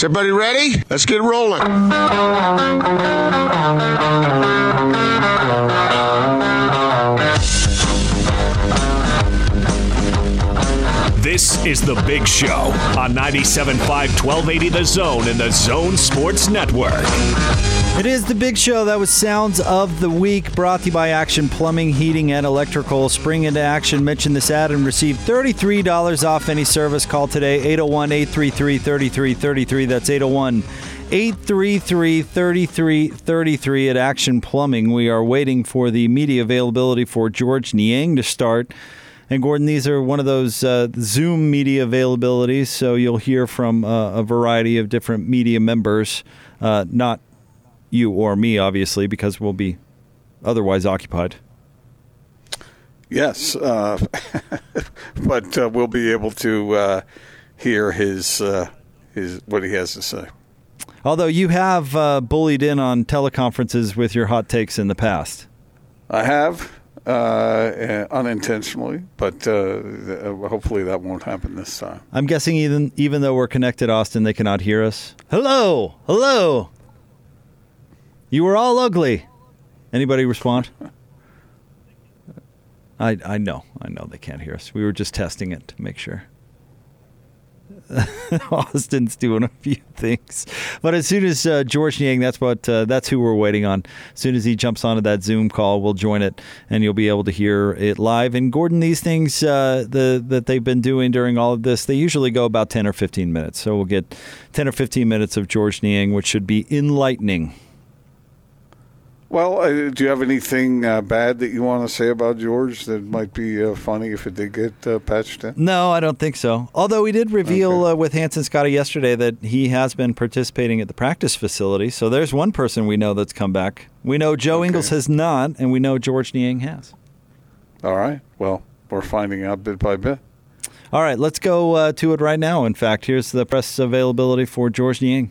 Is everybody ready? Let's get rolling. This is The Big Show on 97.5, 1280 The Zone and The Zone Sports Network. It is The Big Show. That was Sounds of the Week, brought to you by Action Plumbing, Heating, and Electrical. Spring into action. Mention this ad and receive $33 off any service. Call today, 801-833-3333. That's 801-833-3333 at Action Plumbing. We are waiting for the media availability for George Niang to start. And, Gordon, these are one of those Zoom media availabilities, so you'll hear from a variety of different media members, not you or me, obviously, because we'll be otherwise occupied. Yes, but we'll be able to hear his what he has to say. Although you have bullied in on teleconferences with your hot takes in the past. I have, unintentionally, but hopefully that won't happen this time. I'm guessing even though we're connected, Austin, they cannot hear us. Hello, hello. You were all ugly. Anybody respond? I know they can't hear us. We were just testing it to make sure. Austin's doing a few things, but as soon as George Niang, that's who we're waiting on. As soon as he jumps onto that Zoom call, we'll join it, and you'll be able to hear it live. And Gordon, these things that they've been doing during all of this, they usually go about 10 or 15 minutes. So we'll get 10 or 15 minutes of George Niang, which should be enlightening. Well, do you have anything bad that you want to say about George that might be funny if it did get patched in? No, I don't think so. Although we did reveal with Hanson Scotty yesterday that he has been participating at the practice facility. So there's one person we know that's come back. We know Joe Ingles has not, and we know George Niang has. All right. Well, we're finding out bit by bit. All right. Let's go to it right now. In fact, here's the press availability for George Niang.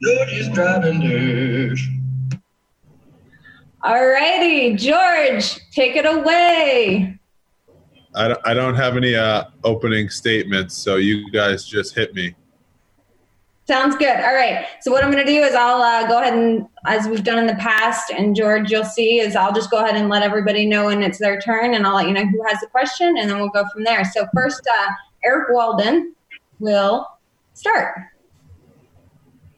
George's Drive and Dish. All righty, George, take it away. I don't have any opening statements, so you guys just hit me. Sounds good. All right. So what I'm going to do is I'll go ahead and, as we've done in the past, and George, you'll see, is I'll just go ahead and let everybody know when it's their turn, and I'll let you know who has the question, and then we'll go from there. So first, Eric Walden will start.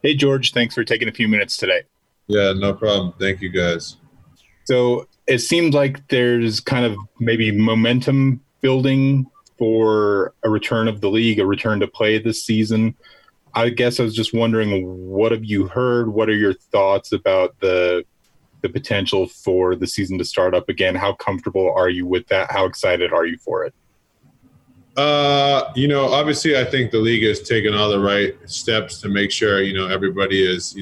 Hey, George, thanks for taking a few minutes today. Yeah, no problem. Thank you, guys. So it seems like there's kind of maybe momentum building for a return of the league, a return to play this season. I guess I was just wondering, what have you heard? What are your thoughts about the potential for the season to start up again? How comfortable are you with that? How excited are you for it? Obviously I think the league has taken all the right steps to make sure, everybody is,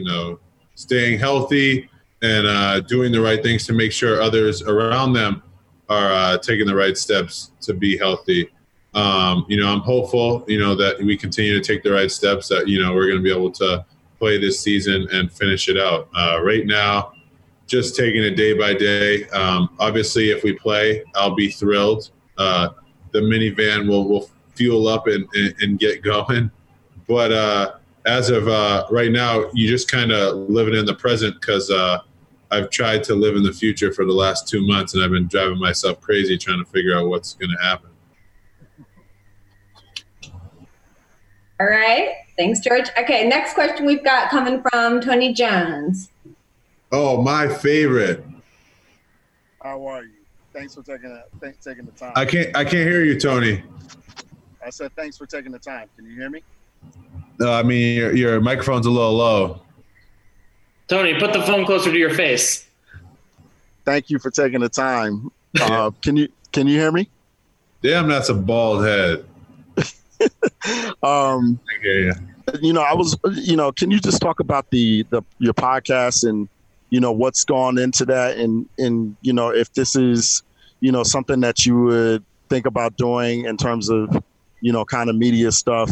staying healthy and doing the right things to make sure others around them are taking the right steps to be healthy. I'm hopeful, that we continue to take the right steps that, we're going to be able to play this season and finish it out. Right now, just taking it day by day. Obviously if we play, I'll be thrilled. The minivan will fuel up and get going. But as of right now, you just kind of living in the present because I've tried to live in the future for the last 2 months, and I've been driving myself crazy trying to figure out what's going to happen. All right. Thanks, George. Okay, next question we've got coming from Tony Jones. Oh, my favorite. How are you? Thanks for taking the time. I can't hear you, Tony. I said thanks for taking the time. Can you hear me? No, I mean your microphone's a little low. Tony, put the phone closer to your face. Thank you for taking the time. Can you hear me? Damn, that's a bald head. I hear you. Can you just talk about your podcast and what's gone into that and if this is, something that you would think about doing in terms of, kind of media stuff,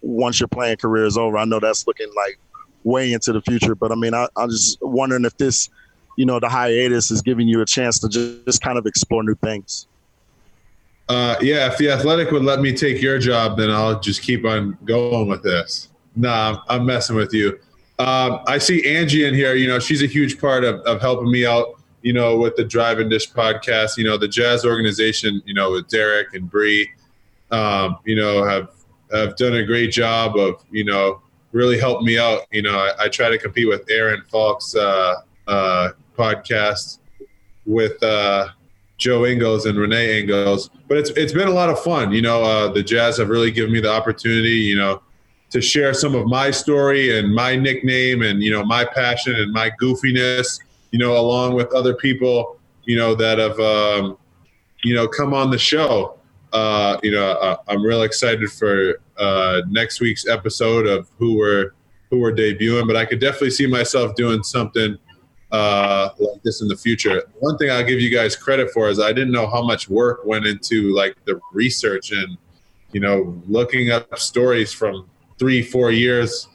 once your playing career is over. I know that's looking like way into the future, but I mean, I'm just wondering if this, the hiatus is giving you a chance to just kind of explore new things. Yeah, if The Athletic would let me take your job, then I'll just keep on going with this. Nah, I'm messing with you. I see Angie in here. You know, she's a huge part of helping me out, you know, with the Drive and Dish podcast. You know, the Jazz organization, you know, with Derek and Bree, you know, have done a great job of, you know, really helped me out. You know, I try to compete with Aaron Falk's podcast with Joe Ingles and Renee Ingles. But it's been a lot of fun. You know, the Jazz have really given me the opportunity, you know, to share some of my story and my nickname and, you know, my passion and my goofiness, you know, along with other people, you know, that have, you know, come on the show. You know, I'm real excited for next week's episode of who we're debuting, but I could definitely see myself doing something like this in the future. One thing I'll give you guys credit for is I didn't know how much work went into like the research and, you know, looking up stories from 3-4 years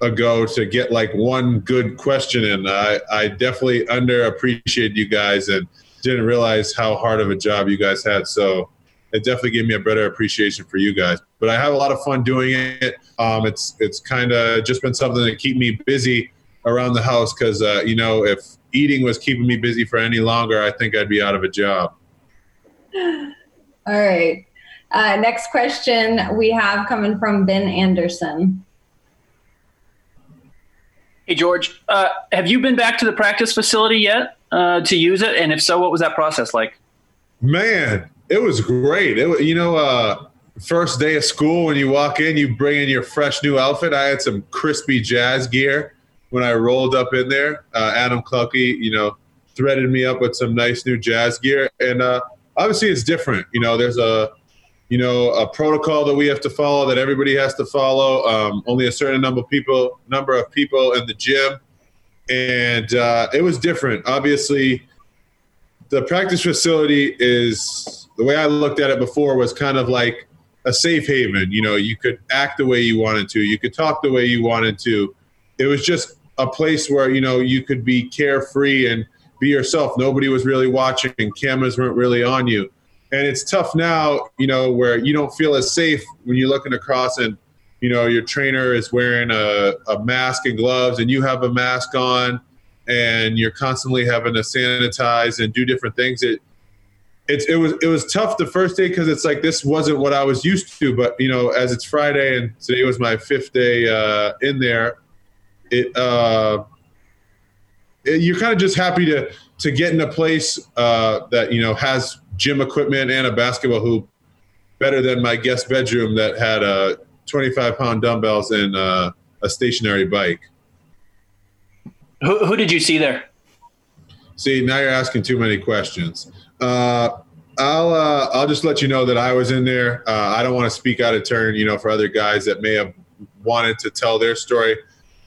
ago to get like one good question. And I definitely underappreciated you guys and didn't realize how hard of a job you guys had. So it definitely gave me a better appreciation for you guys. But I have a lot of fun doing it. It's kind of just been something to keep me busy around the house because, you know, if eating was keeping me busy for any longer, I think I'd be out of a job. All right. Next question we have coming from Ben Anderson. Hey, George, have you been back to the practice facility yet to use it? And if so, what was that process like? Man, it was great. It, you know, first day of school, when you walk in, you bring in your fresh new outfit. I had some crispy Jazz gear when I rolled up in there. Adam Clucky, you know, threaded me up with some nice new Jazz gear. And obviously it's different. You know, there's a protocol that we have to follow, that everybody has to follow. Only a certain number of people in the gym, and it was different. Obviously, the practice facility is, the way I looked at it before, was kind of like a safe haven. You know, you could act the way you wanted to, you could talk the way you wanted to. It was just a place where, you know, you could be carefree and be yourself. Nobody was really watching, and cameras weren't really on you. And it's tough now, you know, where you don't feel as safe when you're looking across and, you know, your trainer is wearing a mask and gloves and you have a mask on and you're constantly having to sanitize and do different things. It was tough the first day because it's like this wasn't what I was used to. But, you know, as it's Friday and today was my fifth day in there, you're kind of just happy to get in a place that, you know, has gym equipment and a basketball hoop better than my guest bedroom that had 25-pound dumbbells and a stationary bike. Who did you see there? See, now you're asking too many questions. I'll just let you know that I was in there. I don't want to speak out of turn, you know, for other guys that may have wanted to tell their story.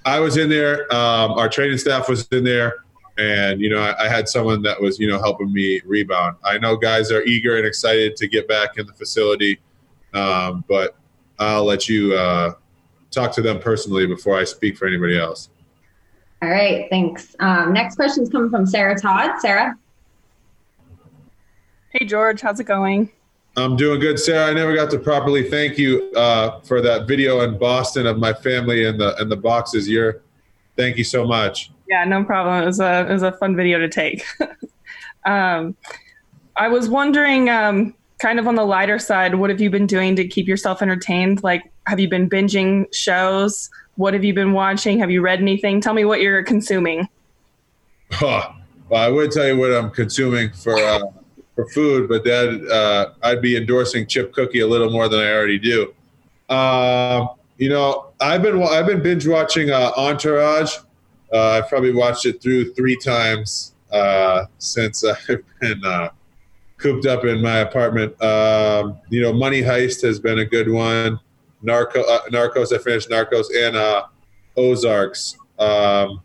I was in there. Our training staff was in there. And, you know, I had someone that was, you know, helping me rebound. I know guys are eager and excited to get back in the facility, but I'll let you talk to them personally before I speak for anybody else. All right, thanks. Next question is coming from Sarah Todd. Sarah? Hey, George, how's it going? I'm doing good, Sarah. I never got to properly thank you for that video in Boston of my family and the boxes. Thank you so much. Yeah, no problem. It was a fun video to take. I was wondering, kind of on the lighter side, what have you been doing to keep yourself entertained? Like, have you been binging shows? What have you been watching? Have you read anything? Tell me what you're consuming. Oh, well, I would tell you what I'm consuming for food, but that I'd be endorsing Chip Cookie a little more than I already do. You know, I've been binge watching Entourage. I've probably watched it through 3 times since I've been cooped up in my apartment. You know, Money Heist has been a good one. Narcos, I finished Narcos, and Ozarks. What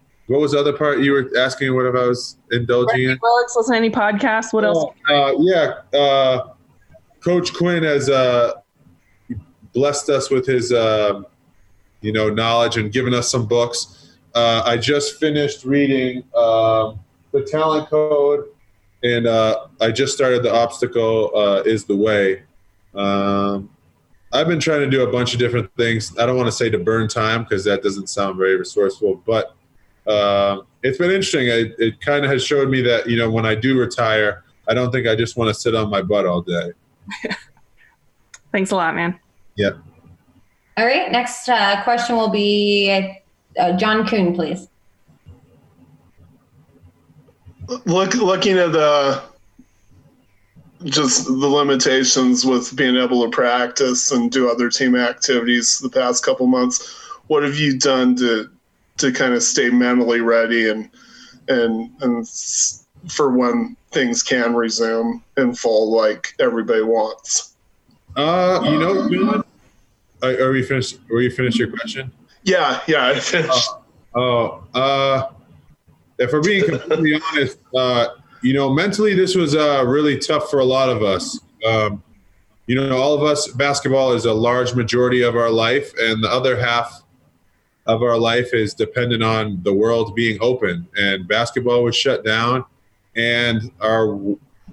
was the other part you were asking what I was indulging in? Well, it's listening to any podcasts. What else? Coach Quinn has blessed us with his, you know, knowledge and given us some books. I just finished reading The Talent Code And I just started The Obstacle is the Way. I've been trying to do a bunch of different things. I don't want to say to burn time because that doesn't sound very resourceful, but it's been interesting. It kind of has showed me that, you know, when I do retire, I don't think I just want to sit on my butt all day. Thanks a lot, man. Yeah. All right. Next question will be John Kuhn, please. Looking at the limitations with being able to practice and do other team activities the past couple months, what have you done to kind of stay mentally ready and for when things can resume in full like everybody wants? You know, are we finished? Were you finished your question? Yeah, I finished. If we're being completely honest, you know, mentally this was really tough for a lot of us. You know, all of us, basketball is a large majority of our life, and the other half of our life is dependent on the world being open. And basketball was shut down, and our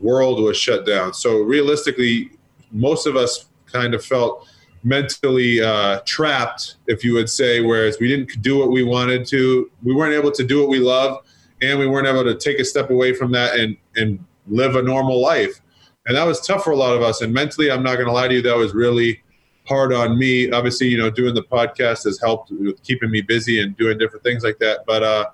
world was shut down. So realistically, most of us kind of felt mentally trapped, if you would say, whereas we didn't do what we wanted to, we weren't able to do what we love, and we weren't able to take a step away from that and live a normal life. And that was tough for a lot of us. And mentally, I'm not going to lie to you, that was really hard on me. Obviously, you know, doing the podcast has helped with keeping me busy and doing different things like that. But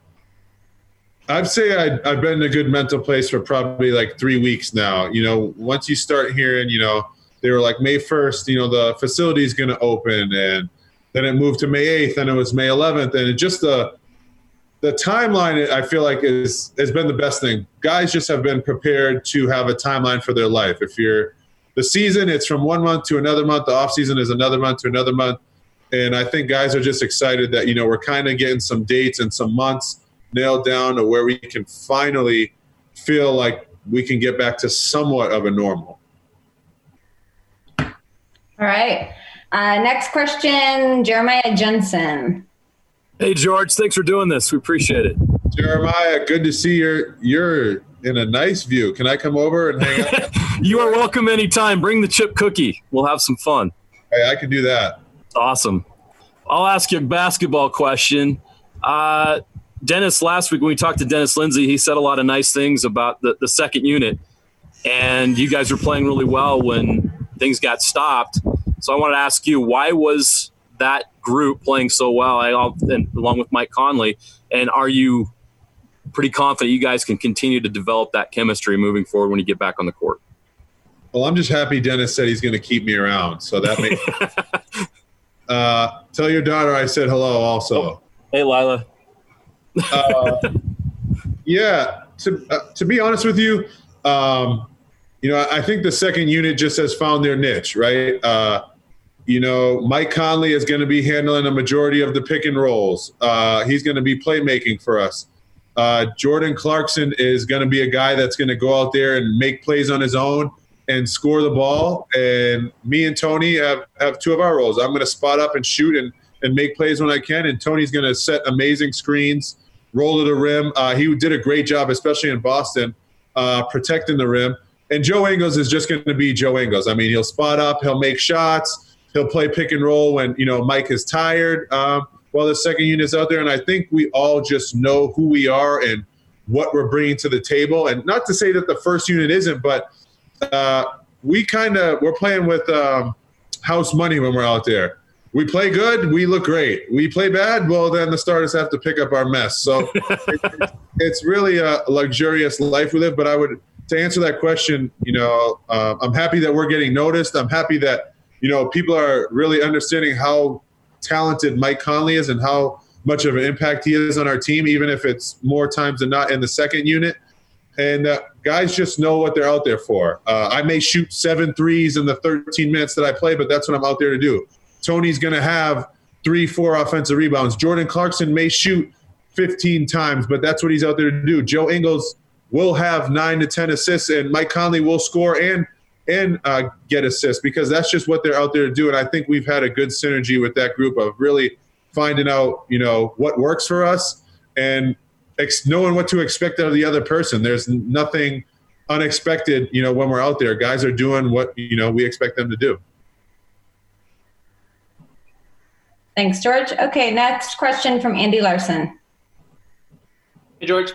I'd say I've been in a good mental place for probably like 3 weeks now. You know, once you start hearing, you know, they were like May 1st, you know, the facility is going to open, and then it moved to May 8th, and it was May 11th. And it just the timeline, I feel like, has been the best thing. Guys just have been prepared to have a timeline for their life. If you're the season, it's from 1 month to another month. The off season is another month to another month. And I think guys are just excited that, you know, we're kind of getting some dates and some months nailed down to where we can finally feel like we can get back to somewhat of a normal. All right. Next question, Jeremiah Jensen. Hey, George, thanks for doing this. We appreciate it. Jeremiah, good to see you. You're in a nice view. Can I come over and hang out? You are welcome anytime. Bring the chip cookie. We'll have some fun. Hey, I can do that. Awesome. I'll ask you a basketball question. Dennis, last week when we talked to Dennis Lindsay, he said a lot of nice things about the second unit. And you guys were playing really well when things got stopped. So I wanted to ask you, why was that group playing so well, along with Mike Conley? And are you pretty confident you guys can continue to develop that chemistry moving forward when you get back on the court? Well, I'm just happy Dennis said he's going to keep me around. So that makes sense. Tell your daughter I said hello also. Oh, hey, Lila. Yeah, to be honest with you, you know, I think the second unit just has found their niche, right? You know, Mike Conley is going to be handling a majority of the pick and rolls. He's going to be playmaking for us. Jordan Clarkson is going to be a guy that's going to go out there and make plays on his own and score the ball. And me and Tony have two of our roles. I'm going to spot up and shoot and make plays when I can. And Tony's going to set amazing screens, roll to the rim. He did a great job, especially in Boston, protecting the rim. And Joe Ingles is just going to be Joe Ingles. I mean, he'll spot up, he'll make shots, he'll play pick and roll when, you know, Mike is tired while the second unit's out there. And I think we all just know who we are and what we're bringing to the table. And not to say that the first unit isn't, but we're playing with house money when we're out there. We play good, we look great. We play bad, well, then the starters have to pick up our mess. So it's really a luxurious life we live, but to answer that question, you know, I'm happy that we're getting noticed. I'm happy that, you know, people are really understanding how talented Mike Conley is and how much of an impact he is on our team, even if it's more times than not in the second unit. And guys just know what they're out there for. I may shoot 7 threes in the 13 minutes that I play, but that's what I'm out there to do. Tony's going to have 3-4 offensive rebounds. Jordan Clarkson may shoot 15 times, but that's what he's out there to do. Joe Ingles will have 9 to 10 assists, and Mike Conley will score and get assists because that's just what they're out there to do. And I think we've had a good synergy with that group of really finding out, you know, what works for us and knowing what to expect out of the other person. There's nothing unexpected, you know, when we're out there. Guys are doing what, you know, we expect them to do. Thanks, George. Okay, next question from Andy Larson. Hey, George.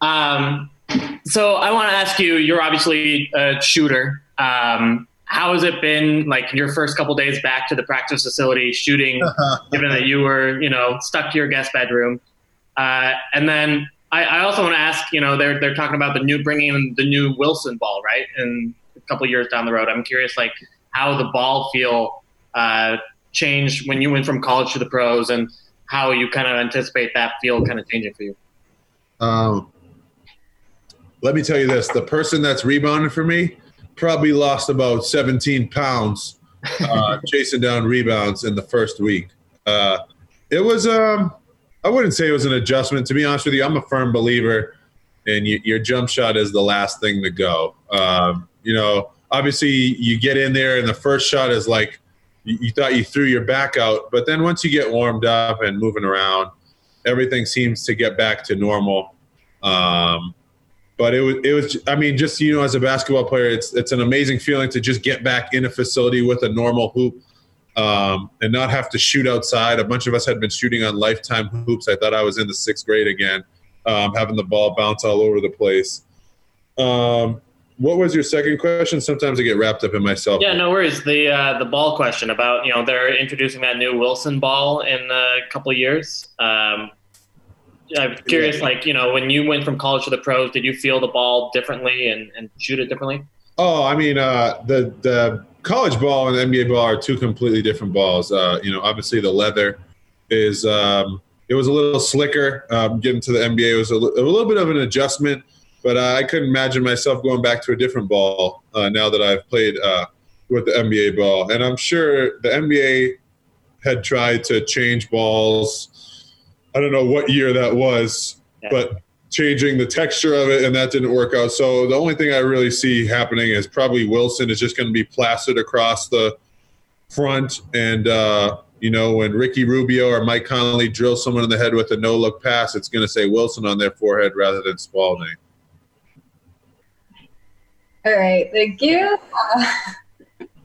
So I want to ask you, you're obviously a shooter. How has it been, like, your first couple days back to the practice facility shooting, given that you were, you know, stuck to your guest bedroom? And then I also want to ask, you know, they're talking about bringing in the new Wilson ball, right? And a couple of years down the road, I'm curious, like, how the ball feel changed when you went from college to the pros, and how you kind of anticipate that feel kind of changing for you. Let me tell you this, the person that's rebounded for me probably lost about 17 pounds chasing down rebounds in the first week. It was, I wouldn't say it was an adjustment. To be honest with you, I'm a firm believer in your jump shot is the last thing to go. You know, obviously you get in there and the first shot is like you thought you threw your back out, but then once you get warmed up and moving around, everything seems to get back to normal. But it was, I mean, just, you know, as a basketball player, it's an amazing feeling to just get back in a facility with a normal hoop and not have to shoot outside. A bunch of us had been shooting on lifetime hoops. I thought I was in the sixth grade again, having the ball bounce all over the place. What was your second question? Sometimes I get wrapped up in myself. Yeah, no worries. The ball question about, you know, they're introducing that new Wilson ball in a couple of years. I'm curious, like, you know, when you went from college to the pros, did you feel the ball differently and shoot it differently? Oh, I mean, the college ball and the NBA ball are two completely different balls. You know, obviously the leather is it was a little slicker. Getting to the NBA was a little bit of an adjustment, but I couldn't imagine myself going back to a different ball now that I've played with the NBA ball. And I'm sure the NBA had tried to change balls. I don't know what year that was, but changing the texture of it, and that didn't work out. So the only thing I really see happening is probably Wilson is just going to be plastered across the front. And, you know, when Ricky Rubio or Mike Conley drills someone in the head with a no-look pass, it's going to say Wilson on their forehead rather than Spalding. All right. Thank you.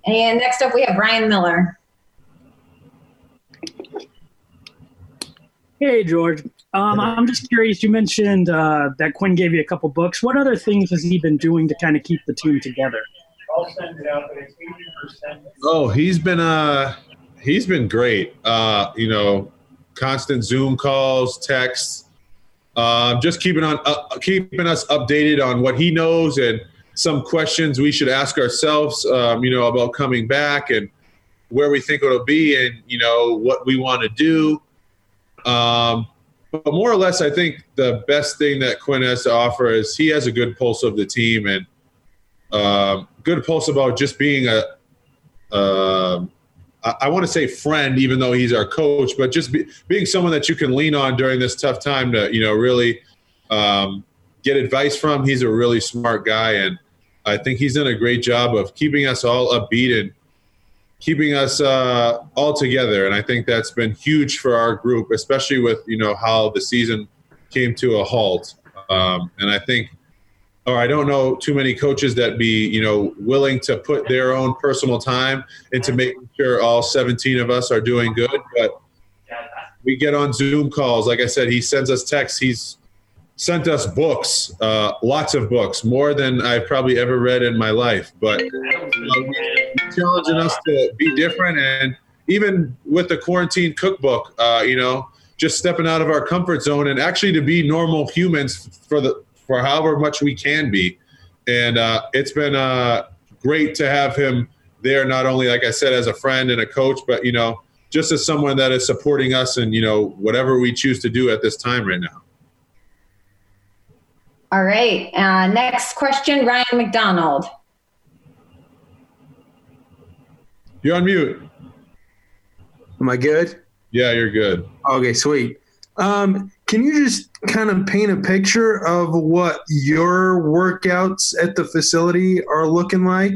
And next up, we have Ryan Miller. Hey, George. I'm just curious. You mentioned that Quinn gave you a couple books. What other things has he been doing to kind of keep the team together? I'll send it out, but it's 80%. Oh, he's been great. You know, constant Zoom calls, texts, just keeping us updated on what he knows and some questions we should ask ourselves. You know, about coming back and where we think it'll be, and you know what we want to do. But more or less, I think the best thing that Quinn has to offer is he has a good pulse of the team and good pulse about just being I want to say friend, even though he's our coach, but just being someone that you can lean on during this tough time to, you know, really get advice from. He's a really smart guy, and I think he's done a great job of keeping us all upbeat and keeping us all together. And I think that's been huge for our group, especially with, you know, how the season came to a halt. And I think, or I don't know too many coaches that be, you know, willing to put their own personal time into making sure all 17 of us are doing good. But we get on Zoom calls. Like I said, he sends us texts. He's sent us books, lots of books, more than I've probably ever read in my life. But challenging us to be different, and even with the quarantine cookbook, you know, just stepping out of our comfort zone and actually to be normal humans for however much we can be. And it's been great to have him there, not only, like I said, as a friend and a coach, but, you know, just as someone that is supporting us and, you know, whatever we choose to do at this time right now. All right. Next question, Ryan McDonald. You're on mute. Am I good? Yeah, you're good. Okay, sweet. Can you just kind of paint a picture of what your workouts at the facility are looking like?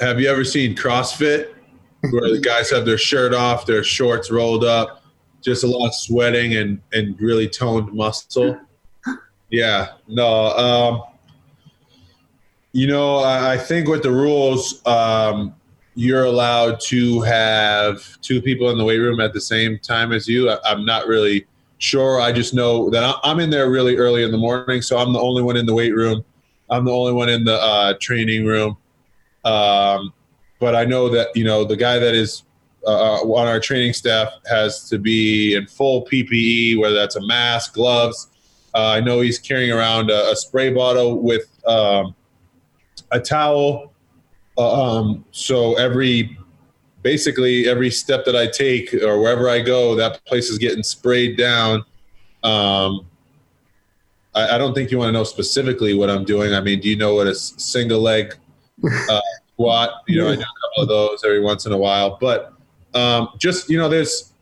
Have you ever seen CrossFit, where the guys have their shirt off, their shorts rolled up, just a lot of sweating and really toned muscle? Yeah, no. I think with the rules, you're allowed to have two people in the weight room at the same time as you. I'm not really sure. I just know that I'm in there really early in the morning, so I'm the only one in the weight room. I'm the only one in the training room. But I know that, the guy that is on our training staff has to be in full PPE, whether that's a mask, gloves. I know he's carrying around a spray bottle with a towel. So basically every step that I take or wherever I go, that place is getting sprayed down. I don't think you want to know specifically what I'm doing. I mean, do you know what a single leg squat? I do a couple of those every once in a while. But there's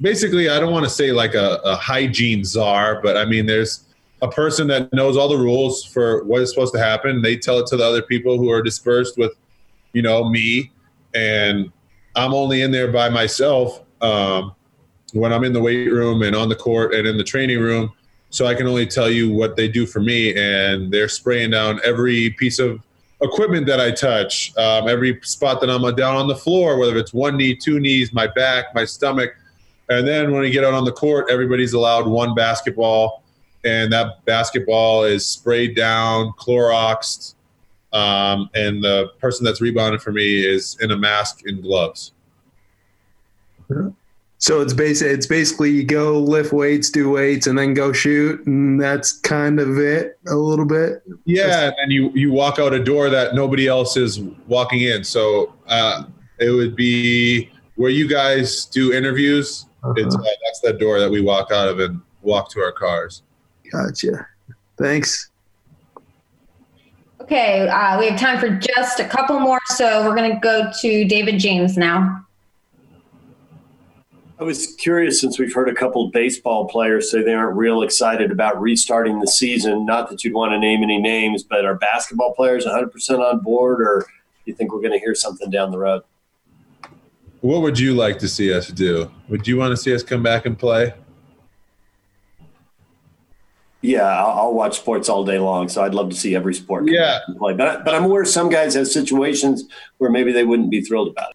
basically, I don't want to say like a hygiene czar, but I mean, there's a person that knows all the rules for what is supposed to happen. They tell it to the other people who are dispersed with, me. And I'm only in there by myself when I'm in the weight room and on the court and in the training room. So I can only tell you what they do for me, and they're spraying down every piece of equipment that I touch, every spot that I'm down on the floor, whether it's one knee, two knees, my back, my stomach. And then when we get out on the court, everybody's allowed one basketball, and that basketball is sprayed down, Cloroxed, and the person that's rebounding for me is in a mask and gloves. So it's basically you go lift weights, do weights, and then go shoot, and that's kind of it a little bit. Yeah, and then you walk out a door that nobody else is walking in. So it would be where you guys do interviews. Uh-huh. That's that door that we walk out of and walk to our cars. Gotcha. Thanks. Okay, we have time for just a couple more, so we're going to go to David James now. I was curious, since we've heard a couple of baseball players say they aren't real excited about restarting the season, not that you'd want to name any names, but are basketball players 100% on board, or do you think we're going to hear something down the road? What would you like to see us do? Would you want to see us come back and play? Yeah, I'll watch sports all day long, so I'd love to see every sport come back and play. But I'm aware some guys have situations where maybe they wouldn't be thrilled about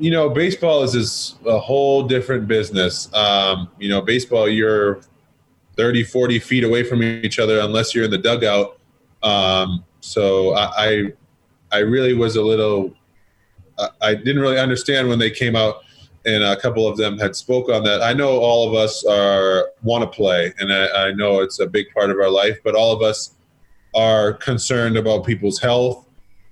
it. Baseball is a whole different business. Baseball, you're 30, 40 feet away from each other unless you're in the dugout. So I really was a little – I didn't really understand when they came out, and a couple of them had spoke on that. I know all of us want to play, and I know it's a big part of our life, but all of us are concerned about people's health.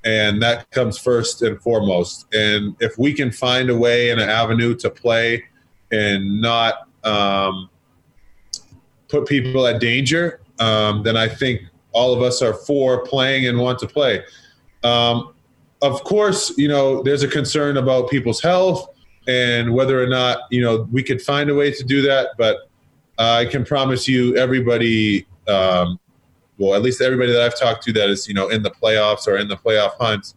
And that comes first and foremost. And if we can find a way and an avenue to play and not put people at danger, then I think all of us are for playing and want to play. Of course, there's a concern about people's health and whether or not, we could find a way to do that. But I can promise you everybody at least everybody that I've talked to that is, in the playoffs or in the playoff hunt,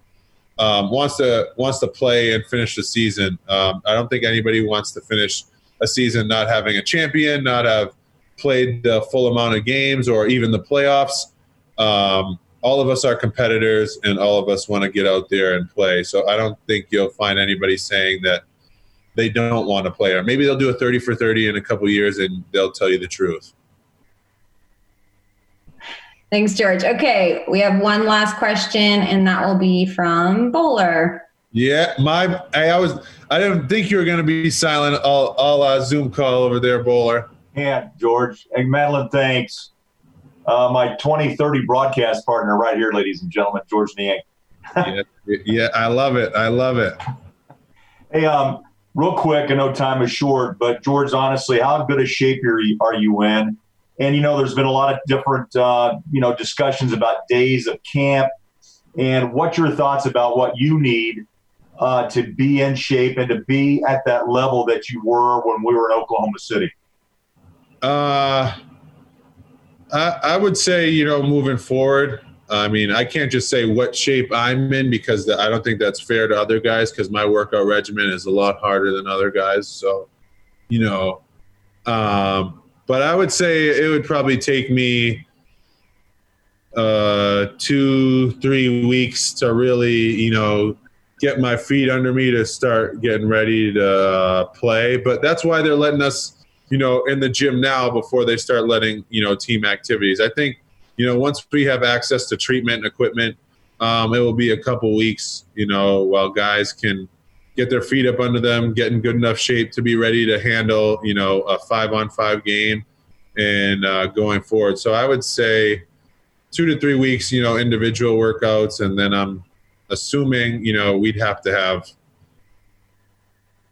wants to play and finish the season. I don't think anybody wants to finish a season not having a champion, not have played the full amount of games or even the playoffs. All of us are competitors, and all of us want to get out there and play. So I don't think you'll find anybody saying that they don't want to play. Or maybe they'll do a 30 for 30 in a couple of years, and they'll tell you the truth. Thanks, George. Okay, we have one last question, and that will be from Bowler. Yeah, I didn't think you were going to be silent all Zoom call over there, Bowler. Yeah, George. And Madeline, thanks. My 2030 broadcast partner right here, ladies and gentlemen, George Niang. yeah, I love it. I love it. Hey, real quick, I know time is short, but George, honestly, how good a shape are you in? And, there's been a lot of different, discussions about days of camp, and what's your thoughts about what you need to be in shape and to be at that level that you were when we were in Oklahoma City? I would say, moving forward, I mean, I can't just say what shape I'm in because I don't think that's fair to other guys, because my workout regimen is a lot harder than other guys. So, But I would say it would probably take me 2-3 weeks to really, you know, get my feet under me to start getting ready to play. But that's why they're letting us, you know, in the gym now before they start letting, you know, team activities. I think, you know, once we have access to treatment and equipment, it will be a couple weeks, you know, while guys can get their feet up under them, get in good enough shape to be ready to handle, you know, a 5-on-5 game and going forward. So I would say 2 to 3 weeks, you know, individual workouts. And then I'm assuming, you know, we'd have to have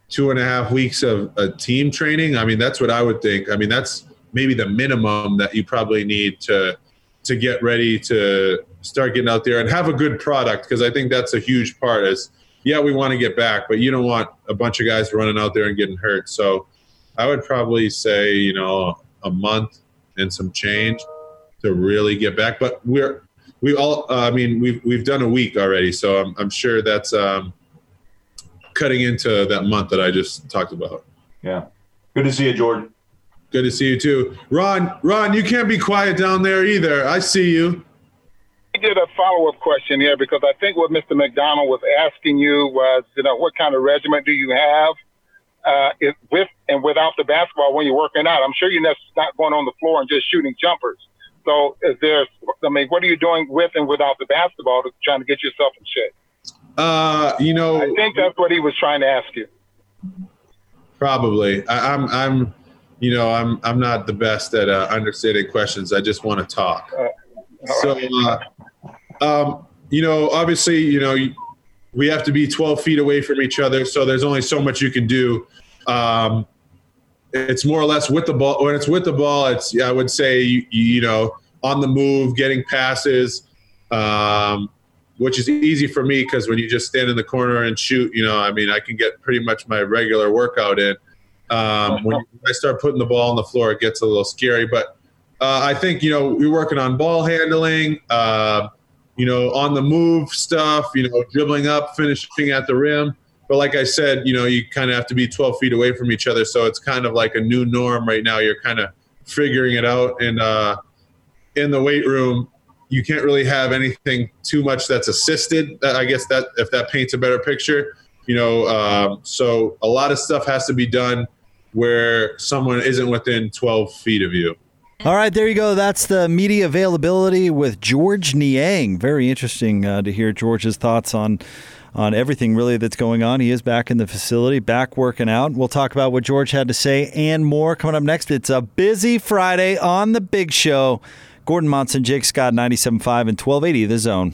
2.5 weeks of team training. I mean, that's what I would think. I mean, that's maybe the minimum that you probably need to get ready to start getting out there and have a good product, because I think that's a huge part is, yeah, we want to get back, but you don't want a bunch of guys running out there and getting hurt. So I would probably say, you know, a month and some change to really get back. But we've done a week already, so I'm sure that's cutting into that month that I just talked about. Yeah. Good to see you, Jordan. Good to see you too. Ron, you can't be quiet down there either. I see you. I did a follow-up question here because I think what Mr. McDonald was asking you was, you know, what kind of regimen do you have with and without the basketball when you're working out? I'm sure you're not going on the floor and just shooting jumpers. So is there, I mean, what are you doing with and without the basketball to trying to get yourself in shape? You know, I think that's what he was trying to ask you. Probably. I'm not the best at understated questions. I just want to talk. You know, obviously, you know, we have to be 12 feet away from each other. So there's only so much you can do. It's more or less with the ball. When it's with the ball, it's, I would say, you know, on the move, getting passes, which is easy for me because when you just stand in the corner and shoot, you know, I mean, I can get pretty much my regular workout in. When I start putting the ball on the floor, it gets a little scary. But I think, you know, we're working on ball handling, you know, on the move stuff, you know, dribbling up, finishing at the rim. But like I said, you know, you kind of have to be 12 feet away from each other. So it's kind of like a new norm right now. You're kind of figuring it out. And in the weight room, you can't really have anything too much that's assisted. I guess that if that paints a better picture, you know, so a lot of stuff has to be done where someone isn't within 12 feet of you. All right, there you go. That's the media availability with George Niang. Very interesting to hear George's thoughts on everything really that's going on. He is back in the facility, back working out. We'll talk about what George had to say and more coming up next. It's a busy Friday on The Big Show. Gordon Monson, Jake Scott, 97.5 and 1280 The Zone.